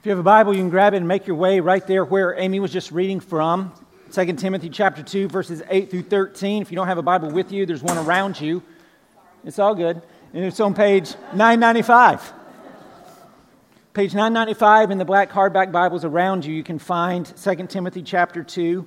If you have a Bible, you can grab it and make your way right there where Amy was just reading from, 2 Timothy chapter 2, verses 8 through 13. If you don't have a Bible with you, there's one around you. It's all good. And it's on page 995. Page 995 in the black hardback Bibles around you, you can find 2 Timothy chapter 2,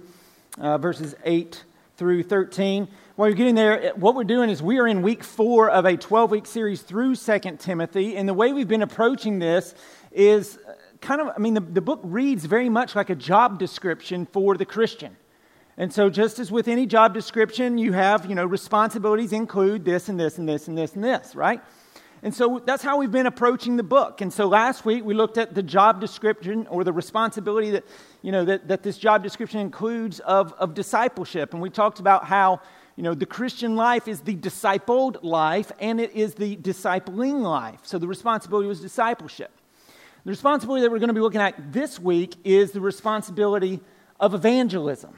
verses 8 through 13. While you're getting there, what we're doing is we are in week 4 of a 12-week series through 2 Timothy. And the way we've been approaching this is the book reads very much like a job description for the Christian. And so just as with any job description, you have, responsibilities include this and this and this and this and this, right? And so that's how we've been approaching the book. And so last week we looked at the job description or the responsibility that, that this job description includes of discipleship. And we talked about how, the Christian life is the discipled life and it is the discipling life. So the responsibility was discipleship. The responsibility that we're going to be looking at this week is the responsibility of evangelism,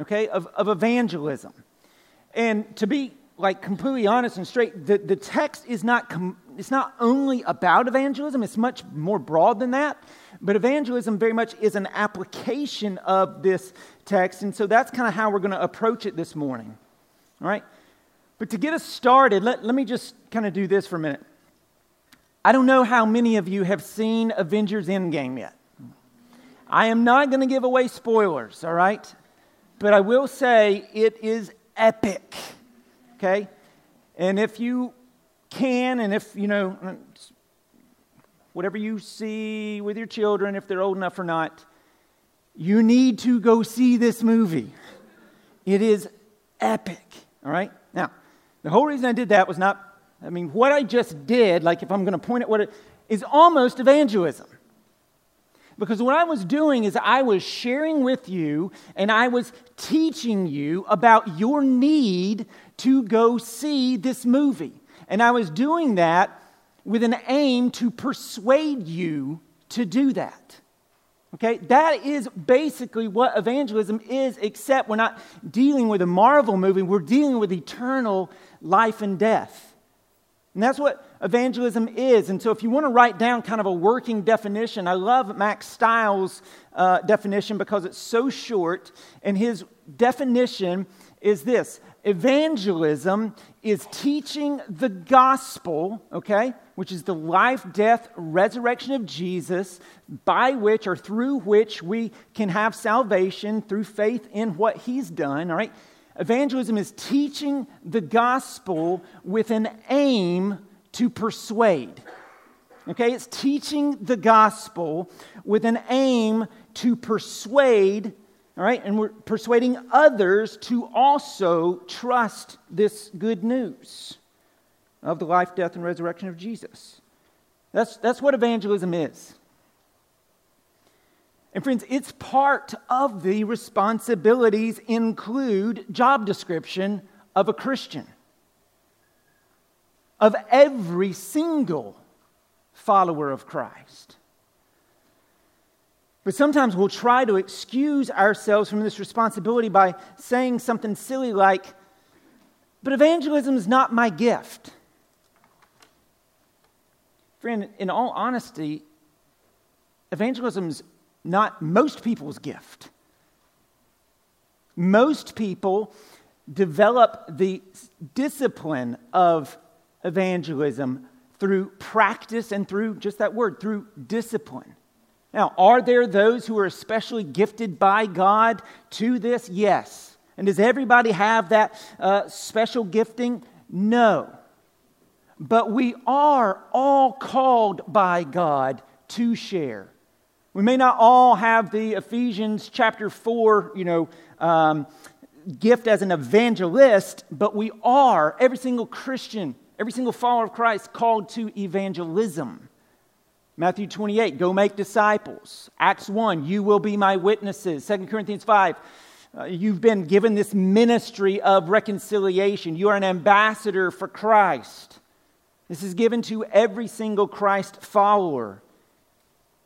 okay, of evangelism. And to be completely honest and straight, the text is not only about evangelism, it's much more broad than that, but evangelism very much is an application of this text, and so that's kind of how we're going to approach it this morning, all right? But to get us started, let me just kind of do this for a minute. I don't know how many of you have seen Avengers Endgame yet. I am not going to give away spoilers, all right? But I will say it is epic, okay? And if you can, and if, whatever you see with your children, if they're old enough or not, you need to go see this movie. It is epic, all right? Now, the whole reason I did that was not... what I just did, if I'm going to point at what it is, almost evangelism. Because what I was doing is I was sharing with you and I was teaching you about your need to go see this movie. And I was doing that with an aim to persuade you to do that. Okay, that is basically what evangelism is, except we're not dealing with a Marvel movie, we're dealing with eternal life and death. And that's what evangelism is. And so if you want to write down kind of a working definition, I love Max Stiles' definition because it's so short. And his definition is this. Evangelism is teaching the gospel, okay, which is the life, death, resurrection of Jesus, by which or through which we can have salvation through faith in what he's done, all right? Evangelism is teaching the gospel with an aim to persuade. Okay, it's teaching the gospel with an aim to persuade, all right, and we're persuading others to also trust this good news of the life, death, and resurrection of Jesus. That's what evangelism is. And friends, it's part of the responsibilities include job description of a Christian, of every single follower of Christ. But sometimes we'll try to excuse ourselves from this responsibility by saying something silly like, but evangelism is not my gift. Friend, in all honesty, evangelism's not most people's gift. Most people develop the discipline of evangelism through practice and through, just that word, through discipline. Now, are there those who are especially gifted by God to this? Yes. And does everybody have that special gifting? No. But we are all called by God to share. We may not all have the Ephesians chapter 4, gift as an evangelist, but we are, every single Christian, every single follower of Christ, called to evangelism. Matthew 28, go make disciples. Acts 1, you will be my witnesses. 2 Corinthians 5, you've been given this ministry of reconciliation. You are an ambassador for Christ. This is given to every single Christ follower.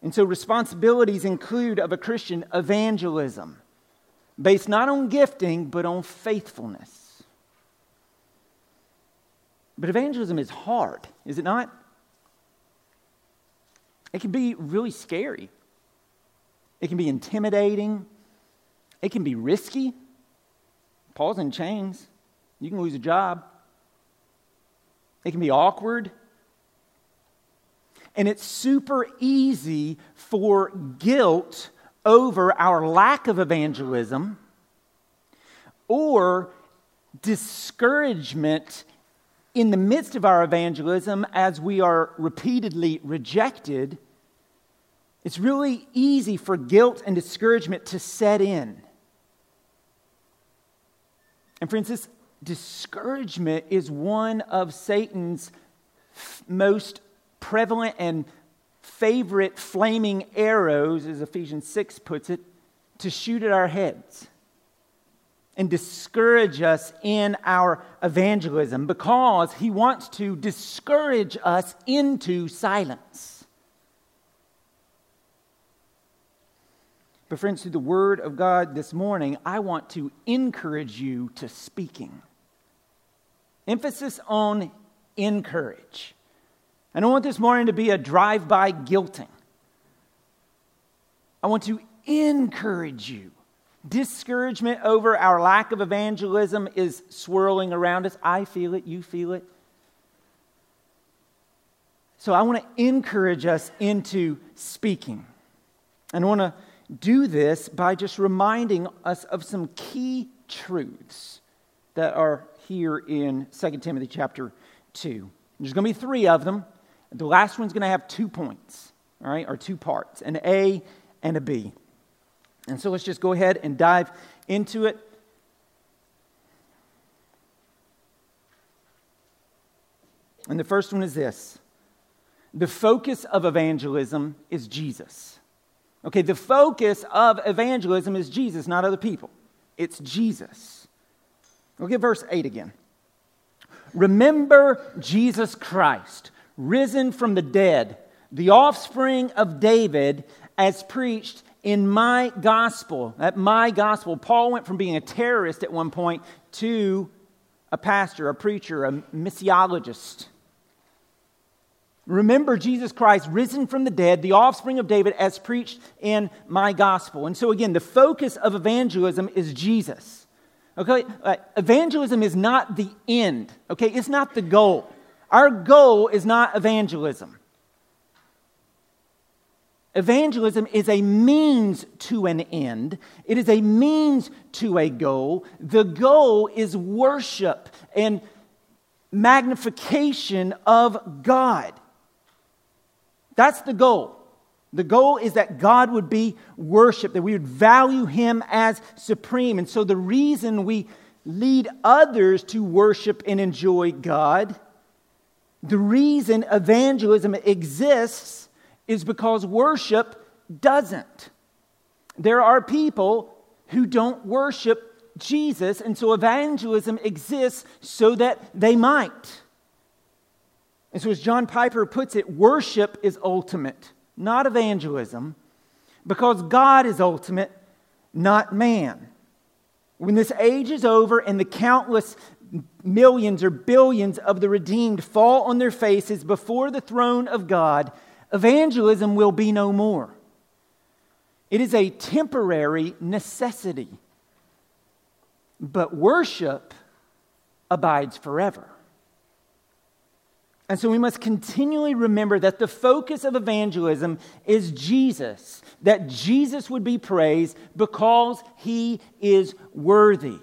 And so responsibilities include of a Christian evangelism based not on gifting, but on faithfulness. But evangelism is hard, is it not? It can be really scary. It can be intimidating. It can be risky. Paul's in chains. You can lose a job. It can be awkward. And it's super easy for guilt over our lack of evangelism or discouragement in the midst of our evangelism as we are repeatedly rejected. It's really easy for guilt and discouragement to set in. And friends, this discouragement is one of Satan's most prevalent and favorite flaming arrows, as Ephesians 6 puts it, to shoot at our heads and discourage us in our evangelism, because he wants to discourage us into silence. But friends, through the Word of God this morning, I want to encourage you to speaking. Emphasis on encourage. I don't want this morning to be a drive-by guilting. I want to encourage you. Discouragement over our lack of evangelism is swirling around us. I feel it. You feel it. So I want to encourage us into speaking. And I want to do this by just reminding us of some key truths that are here in 2 Timothy chapter 2. There's going to be three of them. The last one's going to have 2 points, all right, or 2 parts, an A and a B. And so let's just go ahead and dive into it. And the first one is this. The focus of evangelism is Jesus. Okay, the focus of evangelism is Jesus, not other people. It's Jesus. Look at verse 8 again. Remember Jesus Christ, risen from the dead, the offspring of David, as preached in my gospel. At my gospel, Paul went from being a terrorist at one point to a pastor, a preacher, a missiologist. Remember Jesus Christ, risen from the dead, the offspring of David, as preached in my gospel. And so again, the focus of evangelism is Jesus. Okay, evangelism is not the end, okay? It's not the goal. Our goal is not evangelism. Evangelism is a means to an end. It is a means to a goal. The goal is worship and magnification of God. That's the goal. The goal is that God would be worshiped, that we would value Him as supreme. And so the reason we lead others to worship and enjoy God, the reason evangelism exists, is because worship doesn't. There are people who don't worship Jesus, and so evangelism exists so that they might. And so as John Piper puts it, worship is ultimate, not evangelism, because God is ultimate, not man. When this age is over and the countless millions or billions of the redeemed fall on their faces before the throne of God, evangelism will be no more. It is a temporary necessity, but worship abides forever. And so we must continually remember that the focus of evangelism is Jesus, that Jesus would be praised because He is worthy.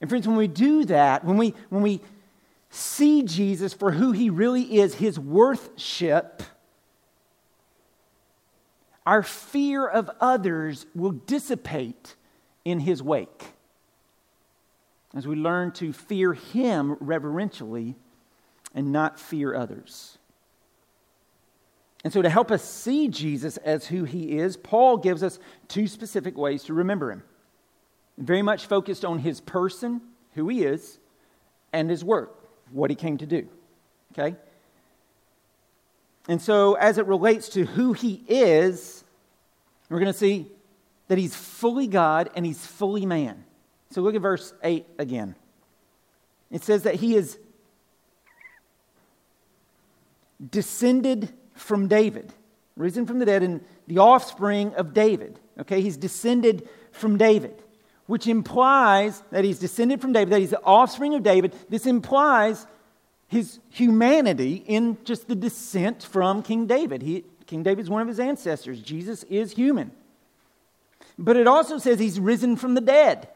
And friends, when we do that, when we see Jesus for who He really is, His worship, our fear of others will dissipate in His wake as we learn to fear Him reverentially and not fear others. And so to help us see Jesus as who He is, Paul gives us 2 specific ways to remember Him. Very much focused on His person, who He is, and His work, what He came to do. Okay? And so as it relates to who He is, we're going to see that He's fully God and He's fully man. So look at verse 8 again. It says that He is descended from David. risen from the dead, and the offspring of David. Okay, he's descended from David, which implies that he's descended from David, that he's the offspring of David. This implies his humanity in just the descent from King David. King David's one of his ancestors. Jesus is human. But it also says he's risen from the dead,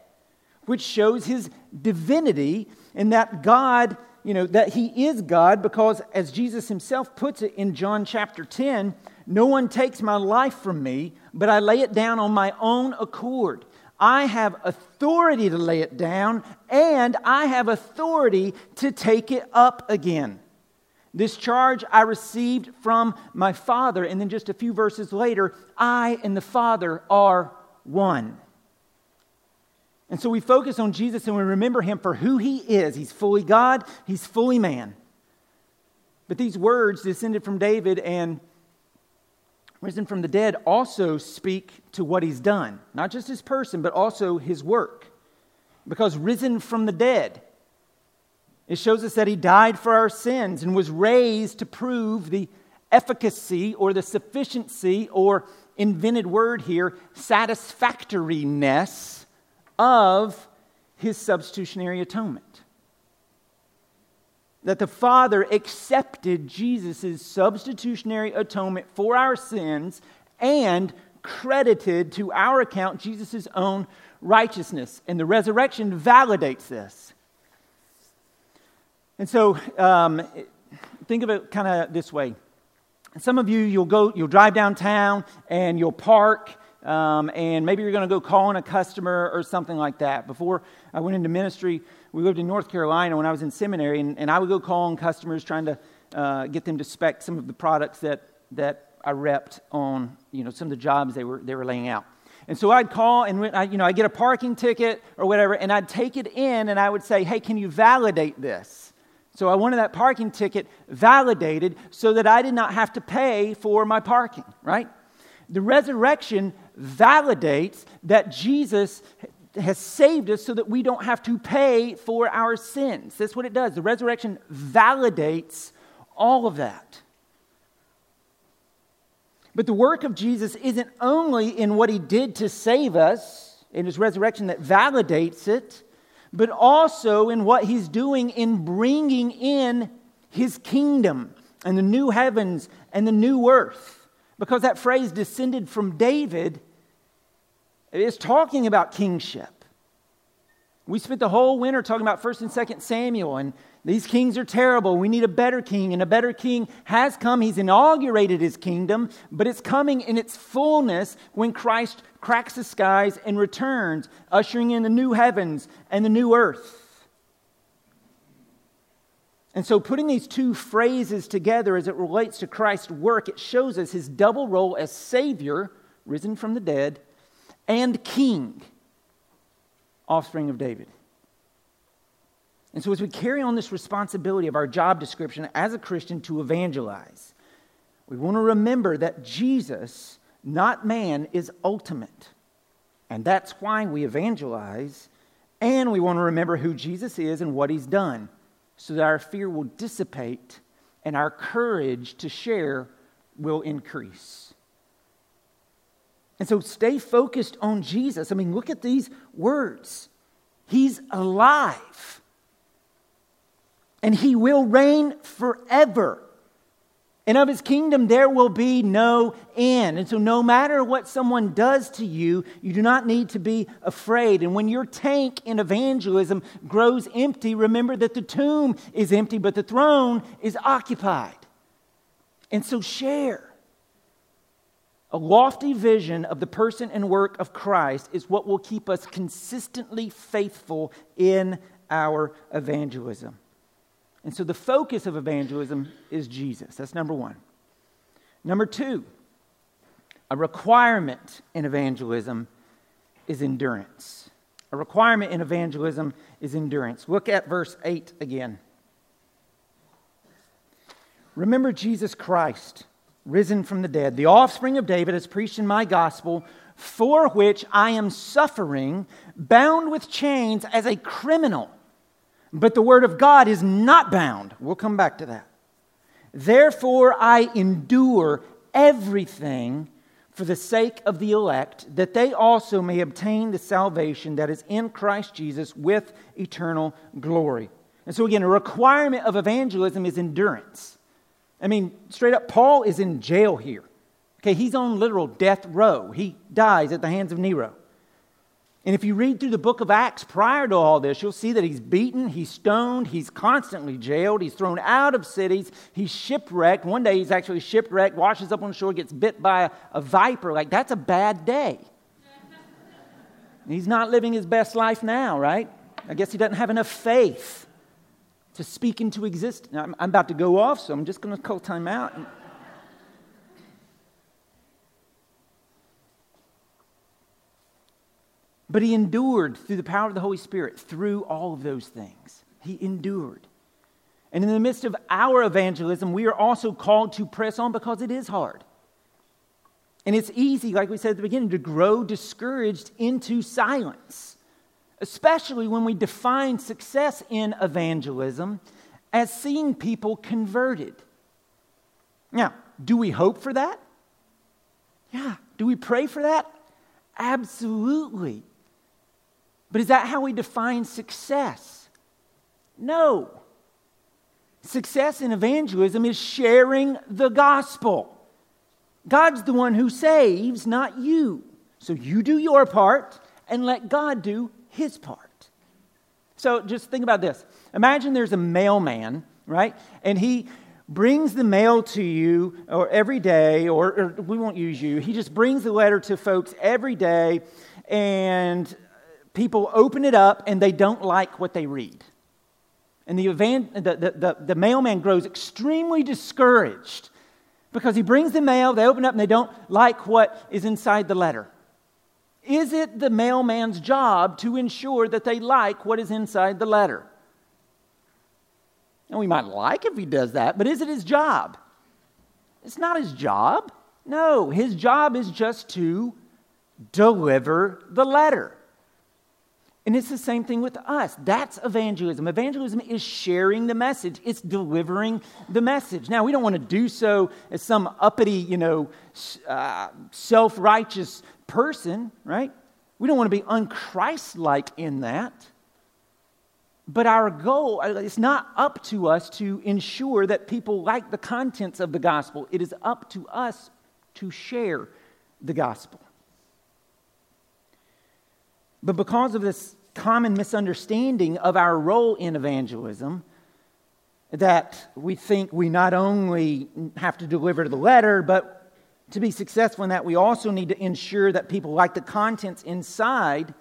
which shows his divinity, and that God, you know, that he is God, because as Jesus himself puts it in John chapter 10, no one takes my life from me, but I lay it down on my own accord. I have authority to lay it down, and I have authority to take it up again. This charge I received from my Father, and then just a few verses later, I and the Father are one. And so we focus on Jesus and we remember him for who he is. He's fully God, he's fully man. But these words, descended from David and risen from the dead, also speak to what he's done. Not just his person, but also his work. Because risen from the dead, it shows us that he died for our sins and was raised to prove the efficacy or the sufficiency, or invented word here, satisfactoriness, of his substitutionary atonement. That the Father accepted Jesus' substitutionary atonement for our sins and credited to our account Jesus' own righteousness. And the resurrection validates this. And so think of it kind of this way. Some of you, you'll drive downtown and you'll park. And maybe you're going to go call on a customer or something like that. Before I went into ministry, we lived in North Carolina when I was in seminary, and I would go call on customers trying to get them to spec some of the products that I repped on, you know, some of the jobs they were laying out. And so I'd call, and I'd get a parking ticket or whatever, and I'd take it in, and I would say, hey, can you validate this? So I wanted that parking ticket validated so that I did not have to pay for my parking, right? The resurrection validates that Jesus has saved us so that we don't have to pay for our sins. That's what it does. The resurrection validates all of that. But the work of Jesus isn't only in what he did to save us, in his resurrection that validates it, but also in what he's doing in bringing in his kingdom and the new heavens and the new earth. Because that phrase, descended from David, is talking about kingship. We spent the whole winter talking about 1 and 2 Samuel, and these kings are terrible. We need a better king, and a better king has come. He's inaugurated his kingdom, but it's coming in its fullness when Christ cracks the skies and returns, ushering in the new heavens and the new earth. And so putting these two phrases together as it relates to Christ's work, it shows us his double role as Savior, risen from the dead, and King, offspring of David. And so as we carry on this responsibility of our job description as a Christian to evangelize, we want to remember that Jesus, not man, is ultimate. And that's why we evangelize, and we want to remember who Jesus is and what he's done, so that our fear will dissipate and our courage to share will increase. And so stay focused on Jesus. I mean, look at these words. He's alive. And he will reign forever. And of his kingdom there will be no end. And so no matter what someone does to you, you do not need to be afraid. And when your tank in evangelism grows empty, remember that the tomb is empty, but the throne is occupied. And so share. A lofty vision of the person and work of Christ is what will keep us consistently faithful in our evangelism. And so the focus of evangelism is Jesus. That's number one. Number two, a requirement in evangelism is endurance. A requirement in evangelism is endurance. Look at verse 8 again. Remember Jesus Christ, risen from the dead, the offspring of David, as preached in my gospel, for which I am suffering, bound with chains as a criminal. But the word of God is not bound. We'll come back to that. Therefore, I endure everything for the sake of the elect, that they also may obtain the salvation that is in Christ Jesus with eternal glory. And so again, a requirement of evangelism is endurance. I mean, straight up, Paul is in jail here. Okay, he's on literal death row. He dies at the hands of Nero. And if you read through the book of Acts prior to all this, you'll see that he's beaten, he's stoned, he's constantly jailed, he's thrown out of cities, he's shipwrecked. One day he's actually shipwrecked, washes up on shore, gets bit by a viper. Like, that's a bad day. He's not living his best life now, right? I guess he doesn't have enough faith to speak into existence. Now, I'm about to go off, so I'm just going to call time out. But he endured through the power of the Holy Spirit through all of those things. He endured. And in the midst of our evangelism, we are also called to press on because it is hard. And it's easy, like we said at the beginning, to grow discouraged into silence, especially when we define success in evangelism as seeing people converted. Now, do we hope for that? Yeah. Do we pray for that? Absolutely. But is that how we define success? No. Success in evangelism is sharing the gospel. God's the one who saves, not you. So you do your part and let God do his part. So just think about this. Imagine there's a mailman, right? And he brings the mail to you or every day, or we won't use you. He just brings the letter to folks every day, and people open it up, and they don't like what they read. And the mailman grows extremely discouraged because he brings the mail, they open it up, and they don't like what is inside the letter. Is it the mailman's job to ensure that they like what is inside the letter? And we might like if he does that, but is it his job? It's not his job. No, his job is just to deliver the letter. And it's the same thing with us. That's evangelism. Evangelism is sharing the message. It's delivering the message. Now, we don't want to do so as some uppity, self-righteous person, right? We don't want to be un-Christ-like in that. But our goal, it's not up to us to ensure that people like the contents of the gospel. It is up to us to share the gospel. But because of this common misunderstanding of our role in evangelism, that we think we not only have to deliver the letter, but to be successful in that, we also need to ensure that people like the contents inside.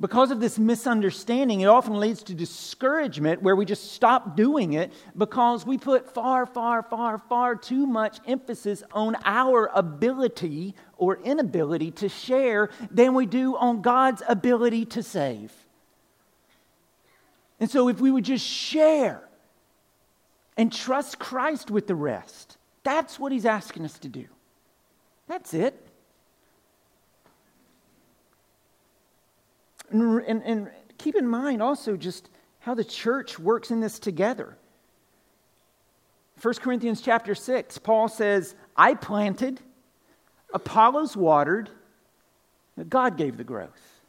Because of this misunderstanding, it often leads to discouragement where we just stop doing it because we put far, far, far, far too much emphasis on our ability or inability to share than we do on God's ability to save. And so if we would just share and trust Christ with the rest, that's what he's asking us to do. That's it. And keep in mind also just how the church works in this together. 1 Corinthians chapter 6, Paul says, I planted, Apollos watered, but God gave the growth.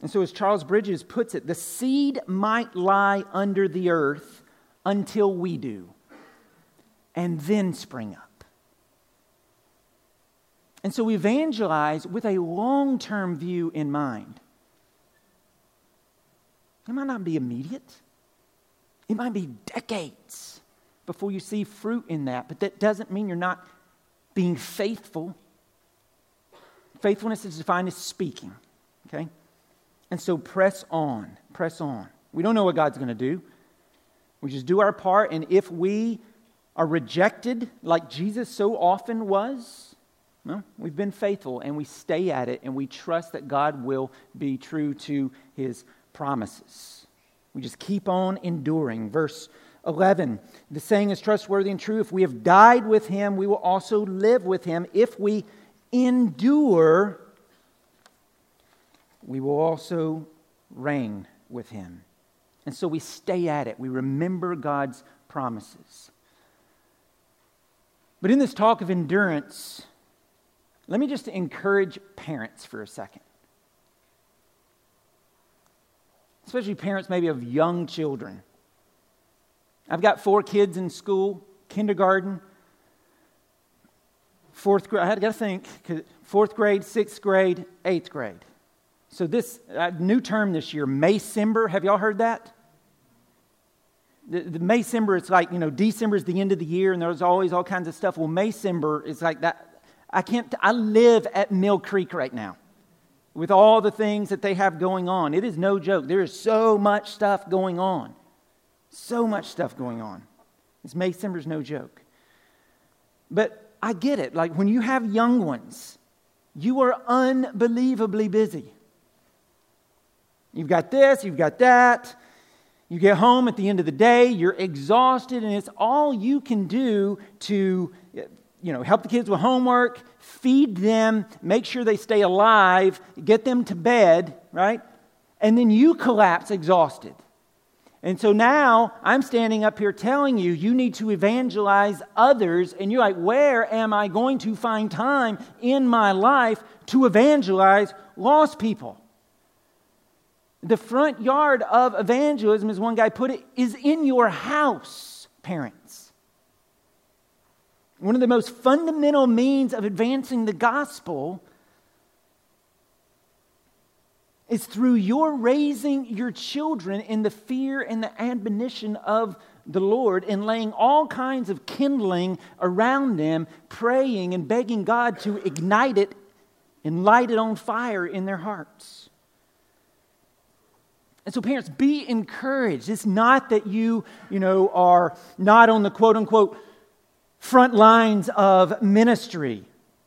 And so as Charles Bridges puts it, the seed might lie under the earth until we do, and then spring up. And so we evangelize with a long-term view in mind. It might not be immediate. It might be decades before you see fruit in that. But that doesn't mean you're not being faithful. Faithfulness is defined as speaking. Okay? And so press on. Press on. We don't know what God's going to do. We just do our part. And if we are rejected like Jesus so often was, well, we've been faithful and we stay at it and we trust that God will be true to his promises. We just keep on enduring. Verse 11, the saying is trustworthy and true. If we have died with him, we will also live with him. If we endure, we will also reign with him. And so we stay at it. We remember God's promises. But in this talk of endurance, let me just encourage parents for a second. Especially parents maybe of young children. I've got 4 kids in school, kindergarten, 4th grade. I had to think, 4th grade, 6th grade, 8th grade. So this new term this year, Maysember, have y'all heard that? The Maysember, it's like, December is the end of the year and there's always all kinds of stuff. Well, Maysember is like that. I live at Mill Creek right now with all the things that they have going on. It is no joke. There is so much stuff going on. So much stuff going on. This Maysember is no joke. But I get it. Like when you have young ones, you are unbelievably busy. You've got this, you've got that. You get home at the end of the day, you're exhausted, and it's all you can do to, help the kids with homework, feed them, make sure they stay alive, get them to bed, right? And then you collapse exhausted. And so now I'm standing up here telling you, you need to evangelize others, and you're like, where am I going to find time in my life to evangelize lost people? The front yard of evangelism, as one guy put it, is in your house, parents. One of the most fundamental means of advancing the gospel is through your raising your children in the fear and the admonition of the Lord and laying all kinds of kindling around them, praying and begging God to ignite it and light it on fire in their hearts. And so parents, be encouraged. It's not that you are not on the quote-unquote front lines of ministry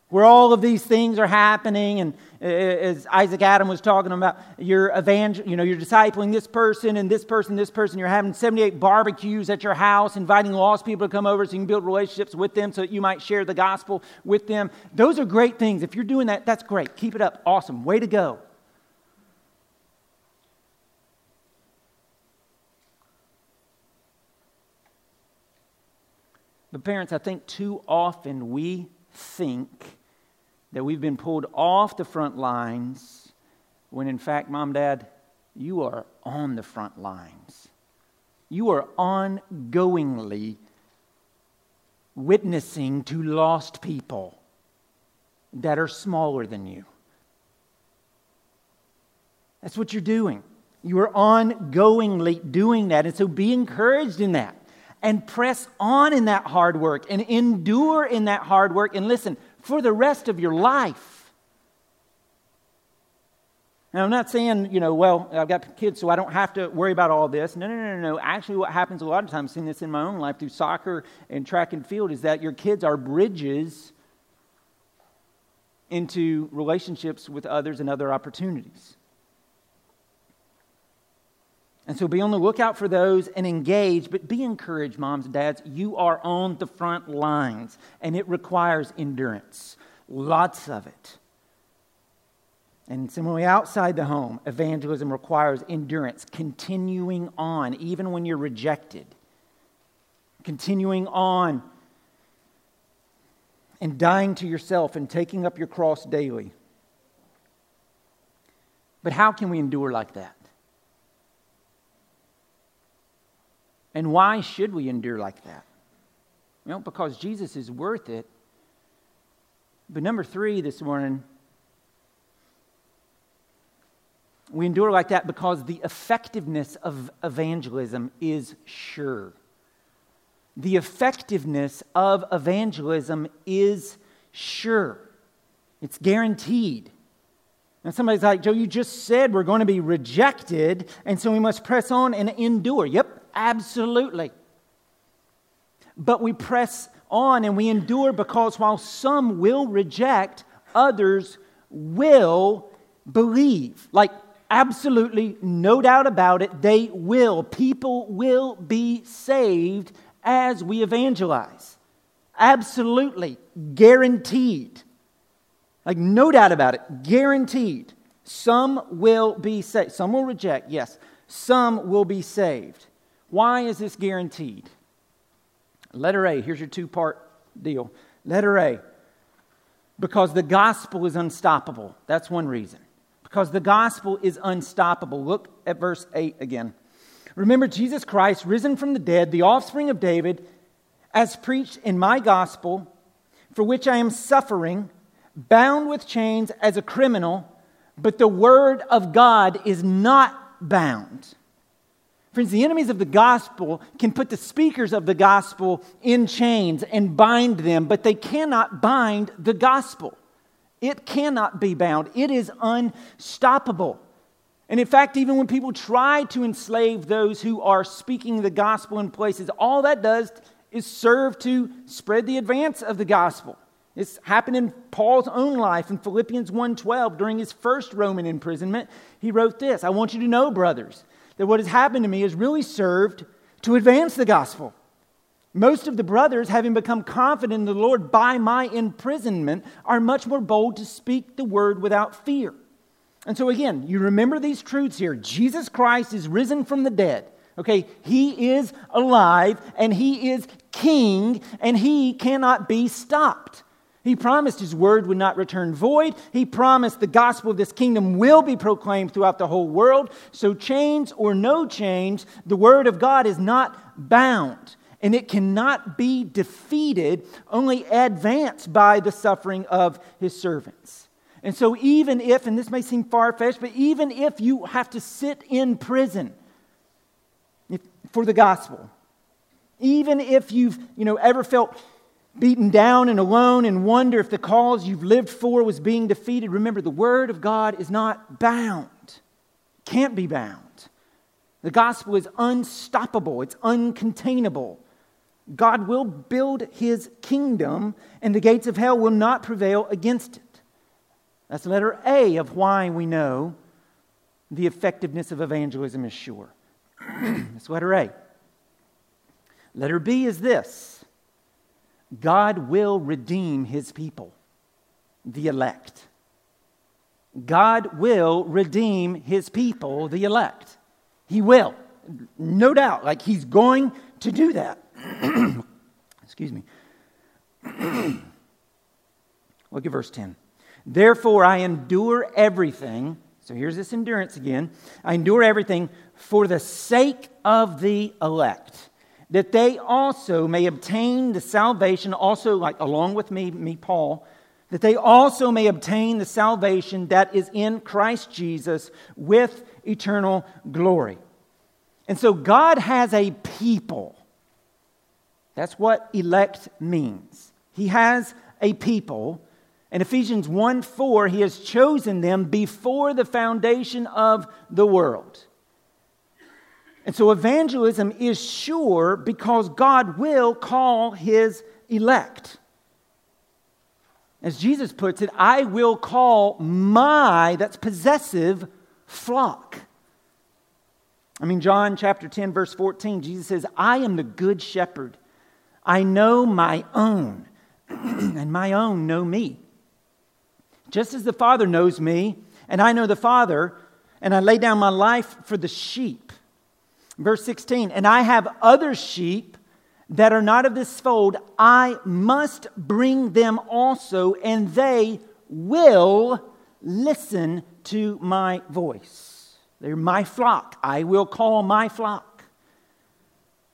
where all of these things are happening. And as Isaac Adam was talking about, you're discipling this person and this person, this person. You're having 78 barbecues at your house, inviting lost people to come over so you can build relationships with them so that you might share the gospel with them. Those are great things. If you're doing that, that's great. Keep it up. Awesome. Way to go. But parents, I think too often we think that we've been pulled off the front lines when in fact, Mom, Dad, you are on the front lines. You are ongoingly witnessing to lost people that are smaller than you. That's what you're doing. You are ongoingly doing that. And so be encouraged in that. And press on in that hard work and endure in that hard work and listen for the rest of your life. Now, I'm not saying, I've got kids, so I don't have to worry about all this. No. Actually, what happens a lot of times, I've seen this in my own life through soccer and track and field, is that your kids are bridges into relationships with others and other opportunities. And so be on the lookout for those and engage, but be encouraged, moms and dads. You are on the front lines, and it requires endurance, lots of it. And similarly, outside the home, evangelism requires endurance, continuing on, even when you're rejected, continuing on and dying to yourself and taking up your cross daily. But how can we endure like that? And why should we endure like that? Because Jesus is worth it. But number 3 this morning, we endure like that because the effectiveness of evangelism is sure. The effectiveness of evangelism is sure. It's guaranteed. And somebody's like, Joe, you just said we're going to be rejected, and so we must press on and endure. Yep. Absolutely. But we press on and we endure because while some will reject, others will believe. Like, absolutely, no doubt about it, they will. People will be saved as we evangelize. Absolutely. Guaranteed. Like, no doubt about it. Guaranteed. Some will be saved. Some will reject, yes. Some will be saved. Why is this guaranteed? Letter A, here's your two-part deal. Letter A, because the gospel is unstoppable. That's one reason. Because the gospel is unstoppable. Look at verse 8 again. Remember Jesus Christ, risen from the dead, the offspring of David, as preached in my gospel, for which I am suffering, bound with chains as a criminal, but the word of God is not bound. Friends, the enemies of the gospel can put the speakers of the gospel in chains and bind them, but they cannot bind the gospel. It cannot be bound. It is unstoppable. And in fact, even when people try to enslave those who are speaking the gospel in places, all that does is serve to spread the advance of the gospel. This happened in Paul's own life in Philippians 1:12 during his first Roman imprisonment. He wrote this, I want you to know, brothers, that what has happened to me has really served to advance the gospel. Most of the brothers, having become confident in the Lord by my imprisonment, are much more bold to speak the word without fear. And so again, you remember these truths here. Jesus Christ is risen from the dead. Okay, he is alive and he is king and he cannot be stopped. He promised his word would not return void. He promised the gospel of this kingdom will be proclaimed throughout the whole world. So chains or no chains, the word of God is not bound and it cannot be defeated, only advanced by the suffering of his servants. And so even if, and this may seem far-fetched, but even if you have to sit in prison for the gospel, even if you've, ever felt beaten down and alone and wonder if the cause you've lived for was being defeated, remember the word of God is not bound. It can't be bound. The gospel is unstoppable. It's uncontainable. God will build his kingdom and the gates of hell will not prevail against it. That's letter A of why we know the effectiveness of evangelism is sure. That's letter A. Letter B is this. God will redeem his people, the elect. God will redeem his people, the elect. He will. No doubt. Like he's going to do that. Excuse me. Look at verse 10. Therefore, I endure everything. So here's this endurance again. I endure everything for the sake of the elect, that they also may obtain the salvation, also like along with me, Paul, that they also may obtain the salvation that is in Christ Jesus with eternal glory. And so God has a people. That's what elect means. He has a people. In Ephesians 1:4, he has chosen them before the foundation of the world. And so evangelism is sure because God will call his elect. As Jesus puts it, I will call my, that's possessive, flock. I mean, John chapter 10, verse 14, Jesus says, I am the good shepherd. I know my own, and my own know me. Just as the Father knows me, and I know the Father, and I lay down my life for the sheep. Verse 16, and I have other sheep that are not of this fold. I must bring them also, and they will listen to my voice. They're my flock. I will call my flock.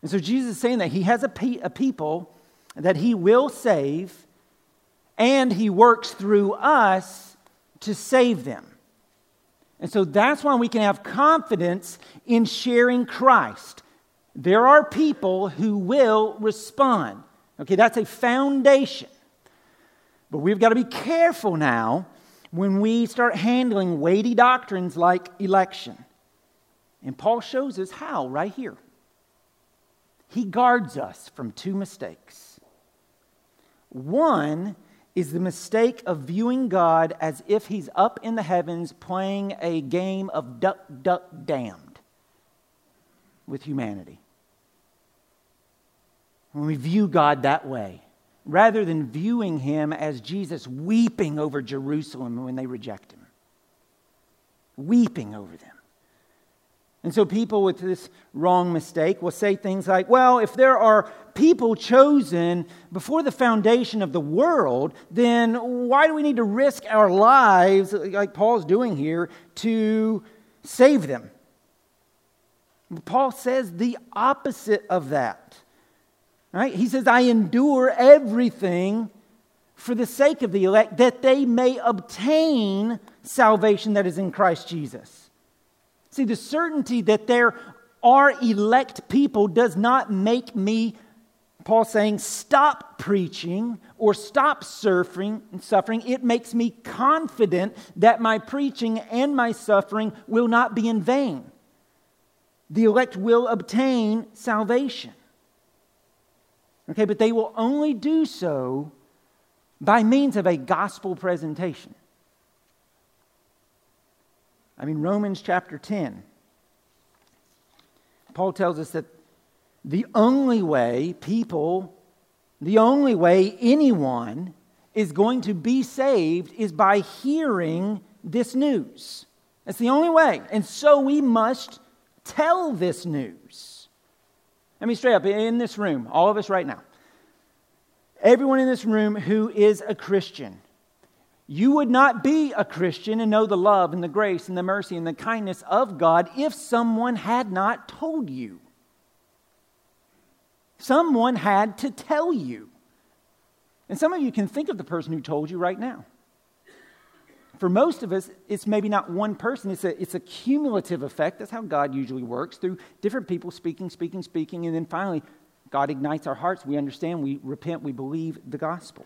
And so Jesus is saying that he has a people that he will save, and he works through us to save them. And so that's why we can have confidence in sharing Christ. There are people who will respond. Okay, that's a foundation. But we've got to be careful now when we start handling weighty doctrines like election. And Paul shows us how right here. He guards us from two mistakes. One is the mistake of viewing God as if he's up in the heavens playing a game of duck, duck, damned with humanity. When we view God that way, rather than viewing him as Jesus weeping over Jerusalem when they reject him. Weeping over them. And so people with this wrong mistake will say things like, well, if there are people chosen before the foundation of the world, then why do we need to risk our lives, like Paul's doing here, to save them? Paul says the opposite of that. Right? He says, I endure everything for the sake of the elect, that they may obtain salvation that is in Christ Jesus. See, the certainty that there are elect people does not make me, Paul saying, stop preaching or stop suffering. It makes me confident that my preaching and my suffering will not be in vain. The elect will obtain salvation. Okay, but they will only do so by means of a gospel presentation. I mean, Romans chapter 10. Paul tells us that the only way anyone is going to be saved is by hearing this news. That's the only way. And so we must tell this news. I mean, straight up, in this room, all of us right now, everyone in this room who is a Christian, you would not be a Christian and know the love and the grace and the mercy and the kindness of God if someone had not told you. Someone had to tell you. And some of you can think of the person who told you right now. For most of us, it's maybe not one person. It's a cumulative effect. That's how God usually works, through different people speaking. And then finally, God ignites our hearts. We understand, we repent, we believe the gospel.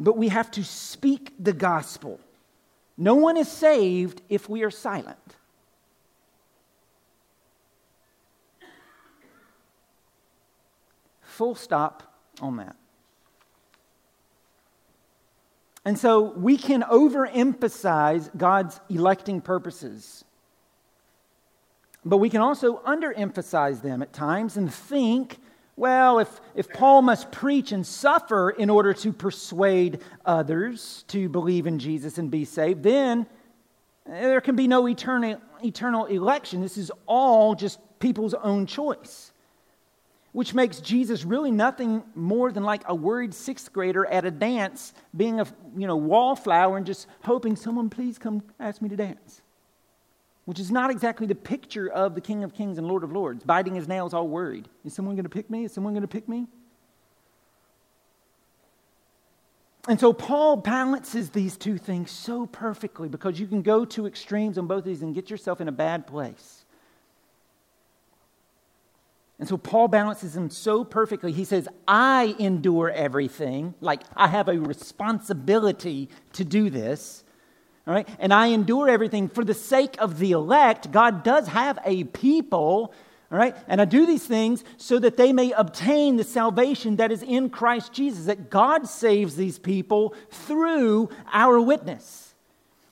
But we have to speak the gospel. No one is saved if we are silent. Full stop on that. And so we can overemphasize God's electing purposes. But we can also underemphasize them at times and think, well, if Paul must preach and suffer in order to persuade others to believe in Jesus and be saved, then there can be no eternal election. This is all just people's own choice. Which makes Jesus really nothing more than like a worried sixth grader at a dance being a wallflower and just hoping someone please come ask me to dance. Which is not exactly the picture of the King of Kings and Lord of Lords, biting his nails all worried. Is someone going to pick me? Is someone going to pick me? And so Paul balances these two things so perfectly, because you can go to extremes on both of these and get yourself in a bad place. And so Paul balances them so perfectly. He says, I endure everything. Like, I have a responsibility to do this. All right? And I endure everything for the sake of the elect. God does have a people. All right? And I do these things so that they may obtain the salvation that is in Christ Jesus. That God saves these people through our witness.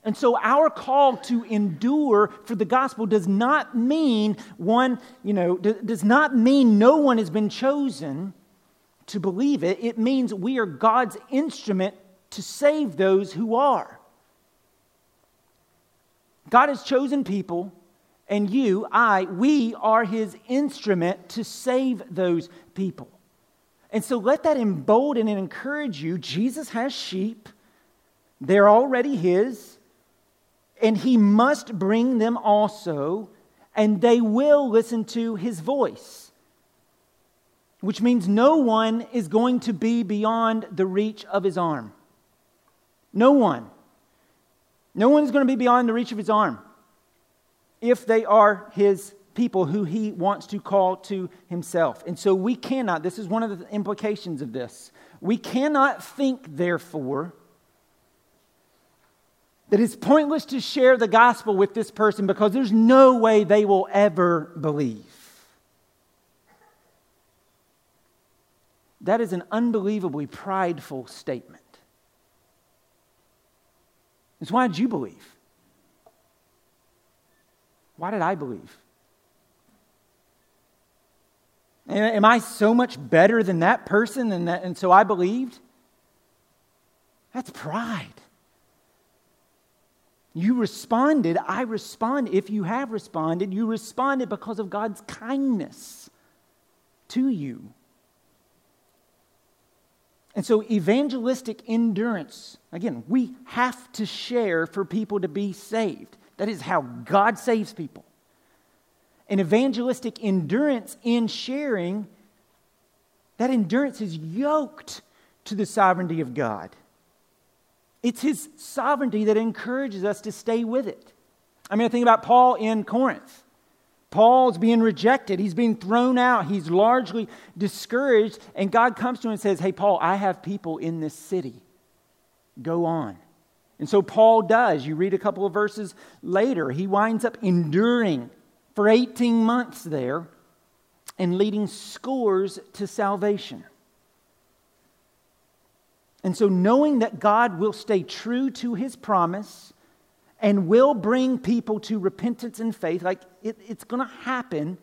And so our call to endure for the gospel does not mean no one has been chosen to believe it. It means we are God's instrument to save those who are. God has chosen people, and we are His instrument to save those people. And so let that embolden and encourage you. Jesus has sheep. They're already His. And He must bring them also, and they will listen to His voice. Which means no one is going to be beyond the reach of His arm. No one. No one is going to be beyond the reach of His arm if they are His people who He wants to call to Himself. And so we cannot, this is one of the implications of this, we cannot think, therefore, that it's pointless to share the gospel with this person because there's no way they will ever believe. That is an unbelievably prideful statement. It's, why did you believe? Why did I believe? Am I so much better than that person and so I believed? That's pride. You responded, I respond. If you have responded, you responded because of God's kindness to you. And so evangelistic endurance, again, we have to share for people to be saved. That is how God saves people. And evangelistic endurance in sharing, that endurance is yoked to the sovereignty of God. It's His sovereignty that encourages us to stay with it. I mean, I think about Paul in Corinth. Paul's being rejected. He's being thrown out. He's largely discouraged. And God comes to him and says, hey, Paul, I have people in this city. Go on. And so Paul does. You read a couple of verses later. He winds up enduring for 18 months there and leading scores to salvation. And so knowing that God will stay true to His promise and will bring people to repentance and faith, like it's going to happen.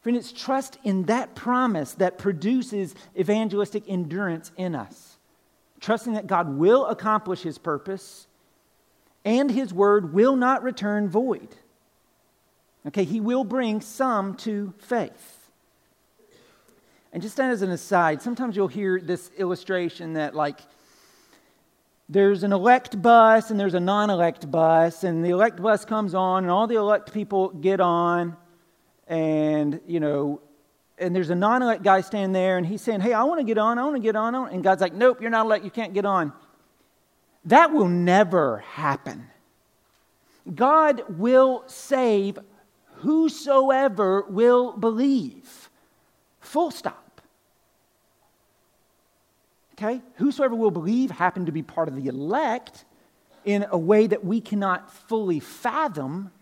Friend, it's trust in that promise that produces evangelistic endurance in us. Trusting that God will accomplish His purpose and His word will not return void. Okay, He will bring some to faith. And just as an aside, sometimes you'll hear this illustration that like there's an elect bus and there's a non-elect bus, and the elect bus comes on and all the elect people get on, and you know, and there's a non-elect guy standing there and he's saying, hey, I want to get on, and God's like, nope, you're not elect, you can't get on. That will never happen. God will save whosoever will believe. Full stop. Okay? Whosoever will believe happened to be part of the elect in a way that we cannot fully fathom.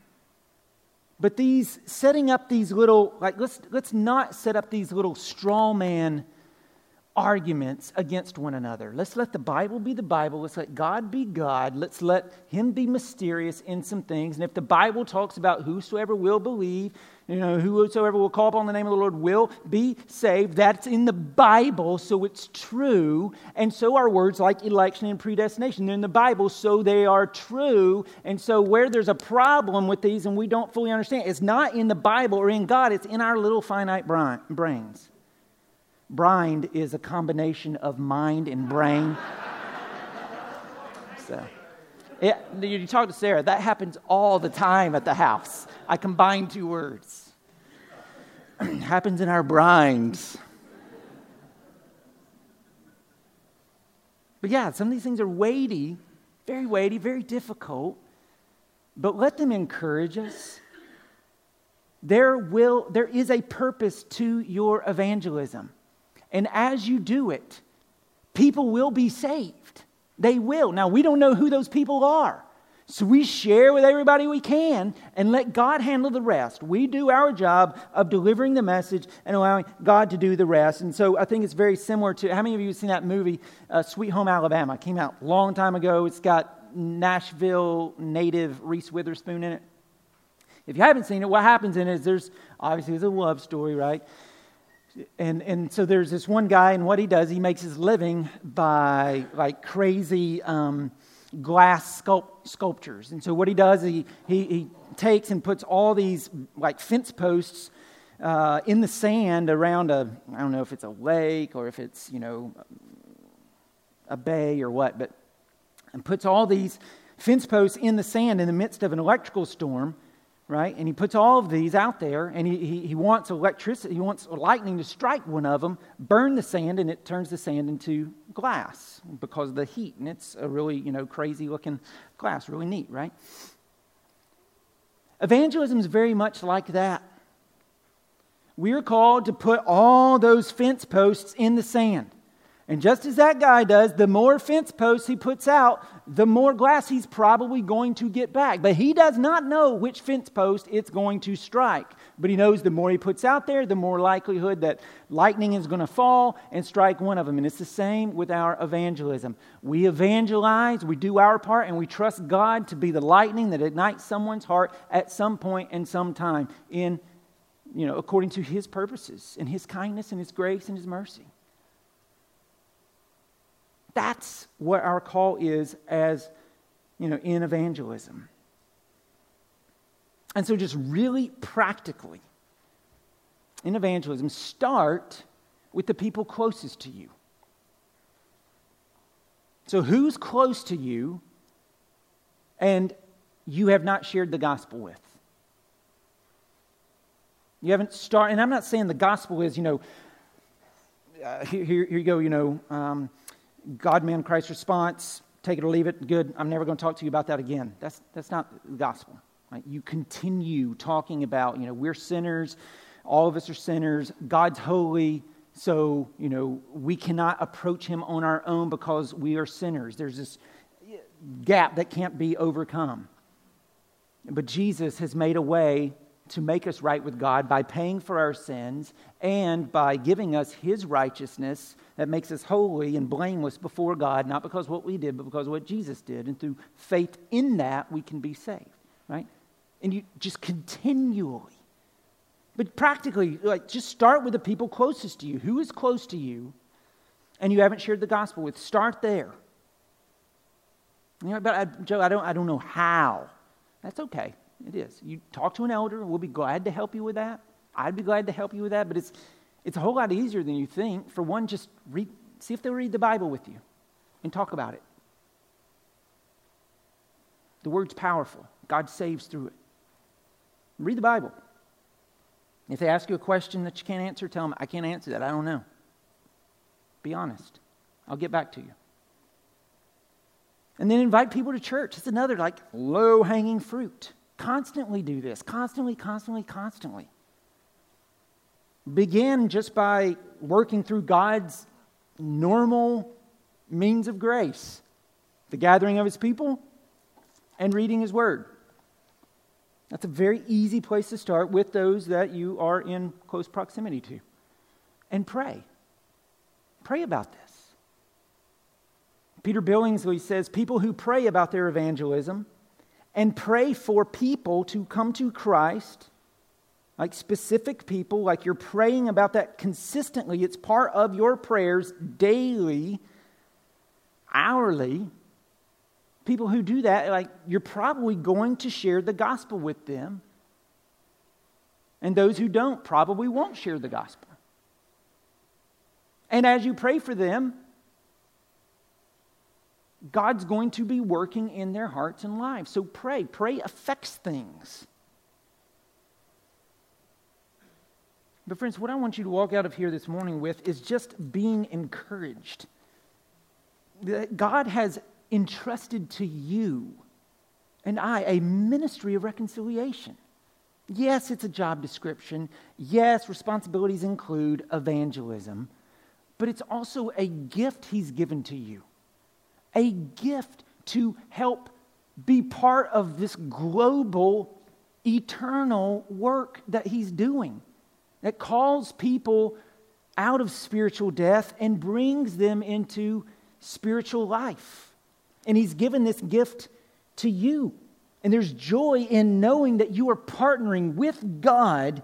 But these setting up these little, like let's not set up these little straw man arguments against one another. Let's let the Bible be the Bible. Let's let God be God. Let's let Him be mysterious in some things. And if the Bible talks about whosoever will believe, you know, whosoever will call upon the name of the Lord will be saved. That's in the Bible, so it's true. And so are words like election and predestination. They're in the Bible, so they are true. And so where there's a problem with these and we don't fully understand, it's not in the Bible or in God. It's in our little finite brains. Brind is a combination of mind and brain. So, yeah, you talk to Sarah, that happens all the time at the house. I combine two words. Happens in our brinds. But yeah, some of these things are weighty, very difficult. But let them encourage us. There is a purpose to your evangelism. And as you do it, people will be saved. They will. Now, we don't know who those people are. So we share with everybody we can and let God handle the rest. We do our job of delivering the message and allowing God to do the rest. And so I think it's very similar to, how many of you have seen that movie, Sweet Home Alabama? It came out a long time ago. It's got Nashville native Reese Witherspoon in it. If you haven't seen it, what happens in it is there's a love story, right? And so there's this one guy, and what he does, he makes his living by like crazy glass sculptures. And so what he does, he takes and puts all these like fence posts in the sand around I don't know if it's a lake or if it's, you know, a bay or what, but and puts all these fence posts in the sand in the midst of an electrical storm. Right, and he puts all of these out there, and he wants electricity, he wants lightning to strike one of them, burn the sand, and it turns the sand into glass because of the heat, and it's a really, you know, crazy looking glass, really neat, right? Evangelism is very much like that. We are called to put all those fence posts in the sand, and just as that guy does, the more fence posts he puts out, the more glass he's probably going to get back. But he does not know which fence post it's going to strike. But he knows the more he puts out there, the more likelihood that lightning is going to fall and strike one of them. And it's the same with our evangelism. We evangelize, we do our part, and we trust God to be the lightning that ignites someone's heart at some point and some time in, you know, according to His purposes and His kindness and His grace and His mercy. That's what our call is as in evangelism. And so just really practically, in evangelism, start with the people closest to you. So who's close to you and you have not shared the gospel with? You haven't started, and I'm not saying the gospel is, here you go, God, man, Christ response, take it or leave it, good, I'm never going to talk to you about that again. That's not the gospel. Right? You continue talking about, we're sinners, all of us are sinners, God's holy, so, we cannot approach him on our own because we are sinners. There's this gap that can't be overcome. But Jesus has made a way to make us right with God by paying for our sins and by giving us his righteousness that makes us holy and blameless before God, not because of what we did, but because of what Jesus did. And through faith in that, we can be saved, right? And you just continually, but practically, just start with the people closest to you. Who is close to you and you haven't shared the gospel with? Start there. But Joe, I don't know how. That's okay. It is. You talk to an elder, we'll be glad to help you with that. I'd be glad to help you with that, but it's a whole lot easier than you think. For one, just see if they'll read the Bible with you and talk about it. The word's powerful. God saves through it. Read the Bible. If they ask you a question that you can't answer, tell them, I can't answer that, I don't know. Be honest. I'll get back to you. And then invite people to church. It's another low-hanging fruit. Constantly do this. Constantly. Begin just by working through God's normal means of grace, the gathering of his people and reading his word. That's a very easy place to start with those that you are in close proximity to. And pray. Pray about this. Peter Billingsley says, people who pray about their evangelism and pray for people to come to Christ, like specific people, like you're praying about that consistently. It's part of your prayers daily, hourly. People who do that, you're probably going to share the gospel with them. And those who don't probably won't share the gospel. And as you pray for them, God's going to be working in their hearts and lives. So pray. Pray affects things. But friends, what I want you to walk out of here this morning with is just being encouraged. That God has entrusted to you and I a ministry of reconciliation. Yes, it's a job description. Yes, responsibilities include evangelism. But it's also a gift he's given to you. A gift to help be part of this global, eternal work that he's doing that calls people out of spiritual death and brings them into spiritual life. And he's given this gift to you. And there's joy in knowing that you are partnering with God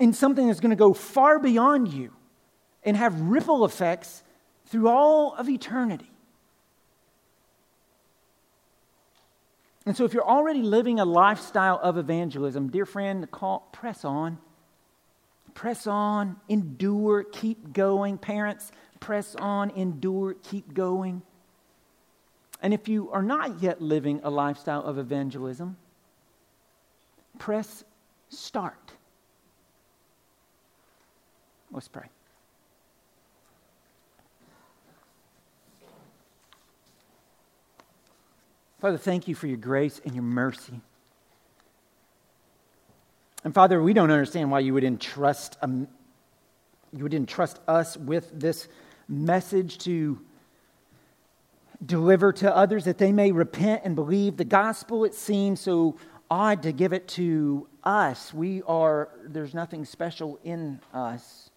in something that's going to go far beyond you and have ripple effects through all of eternity. And so if you're already living a lifestyle of evangelism, dear friend, press on. Press on, endure, keep going. Parents, press on, endure, keep going. And if you are not yet living a lifestyle of evangelism, press start. Let's pray. Father, thank you for your grace and your mercy. And Father, we don't understand why you would entrust us with this message to deliver to others that they may repent and believe the gospel. It seems so odd to give it to us. There's nothing special in us.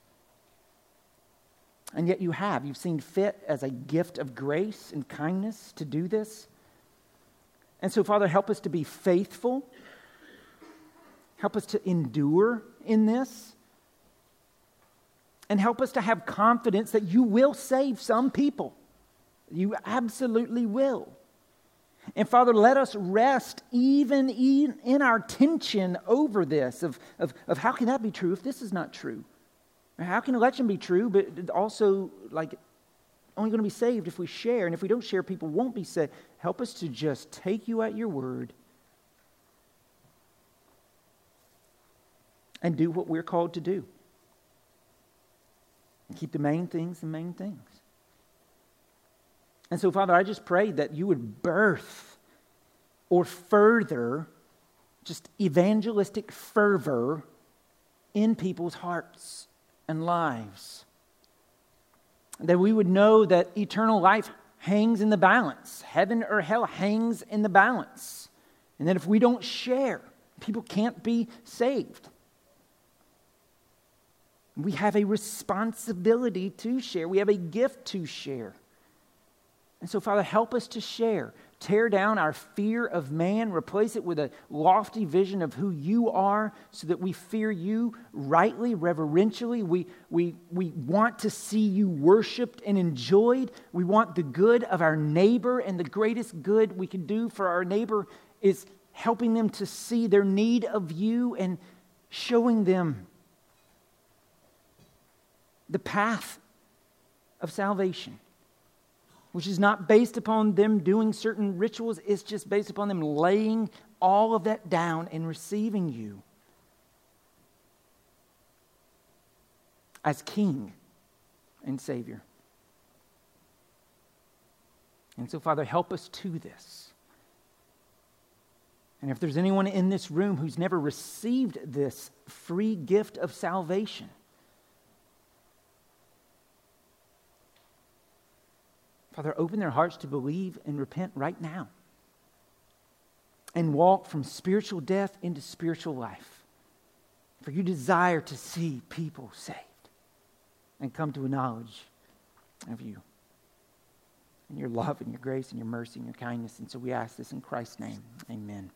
And yet you have. You've seen fit as a gift of grace and kindness to do this. And so, Father, help us to be faithful. Help us to endure in this. And help us to have confidence that you will save some people. You absolutely will. And Father, let us rest even in our tension over this of how can that be true if this is not true? Or how can election be true, but also like only going to be saved if we share, and if we don't share, people won't be saved. Help us to just take you at your word and do what we're called to do. And keep the main things the main things. And so, Father, I just pray that you would birth or further just evangelistic fervor in people's hearts and lives. That we would know that eternal life hangs in the balance. Heaven or hell hangs in the balance. And that if we don't share, people can't be saved. We have a responsibility to share. We have a gift to share. And so, Father, help us to share. Tear down our fear of man. Replace it with a lofty vision of who you are so that we fear you rightly, reverentially. We want to see you worshiped and enjoyed. We want the good of our neighbor. And the greatest good we can do for our neighbor is helping them to see their need of you and showing them the path of salvation, which is not based upon them doing certain rituals. It's just based upon them laying all of that down and receiving you as King and Savior. And so, Father, help us to this. And if there's anyone in this room who's never received this free gift of salvation, Father, open their hearts to believe and repent right now and walk from spiritual death into spiritual life. For you desire to see people saved and come to a knowledge of you and your love and your grace and your mercy and your kindness. And so we ask this in Christ's name. Amen.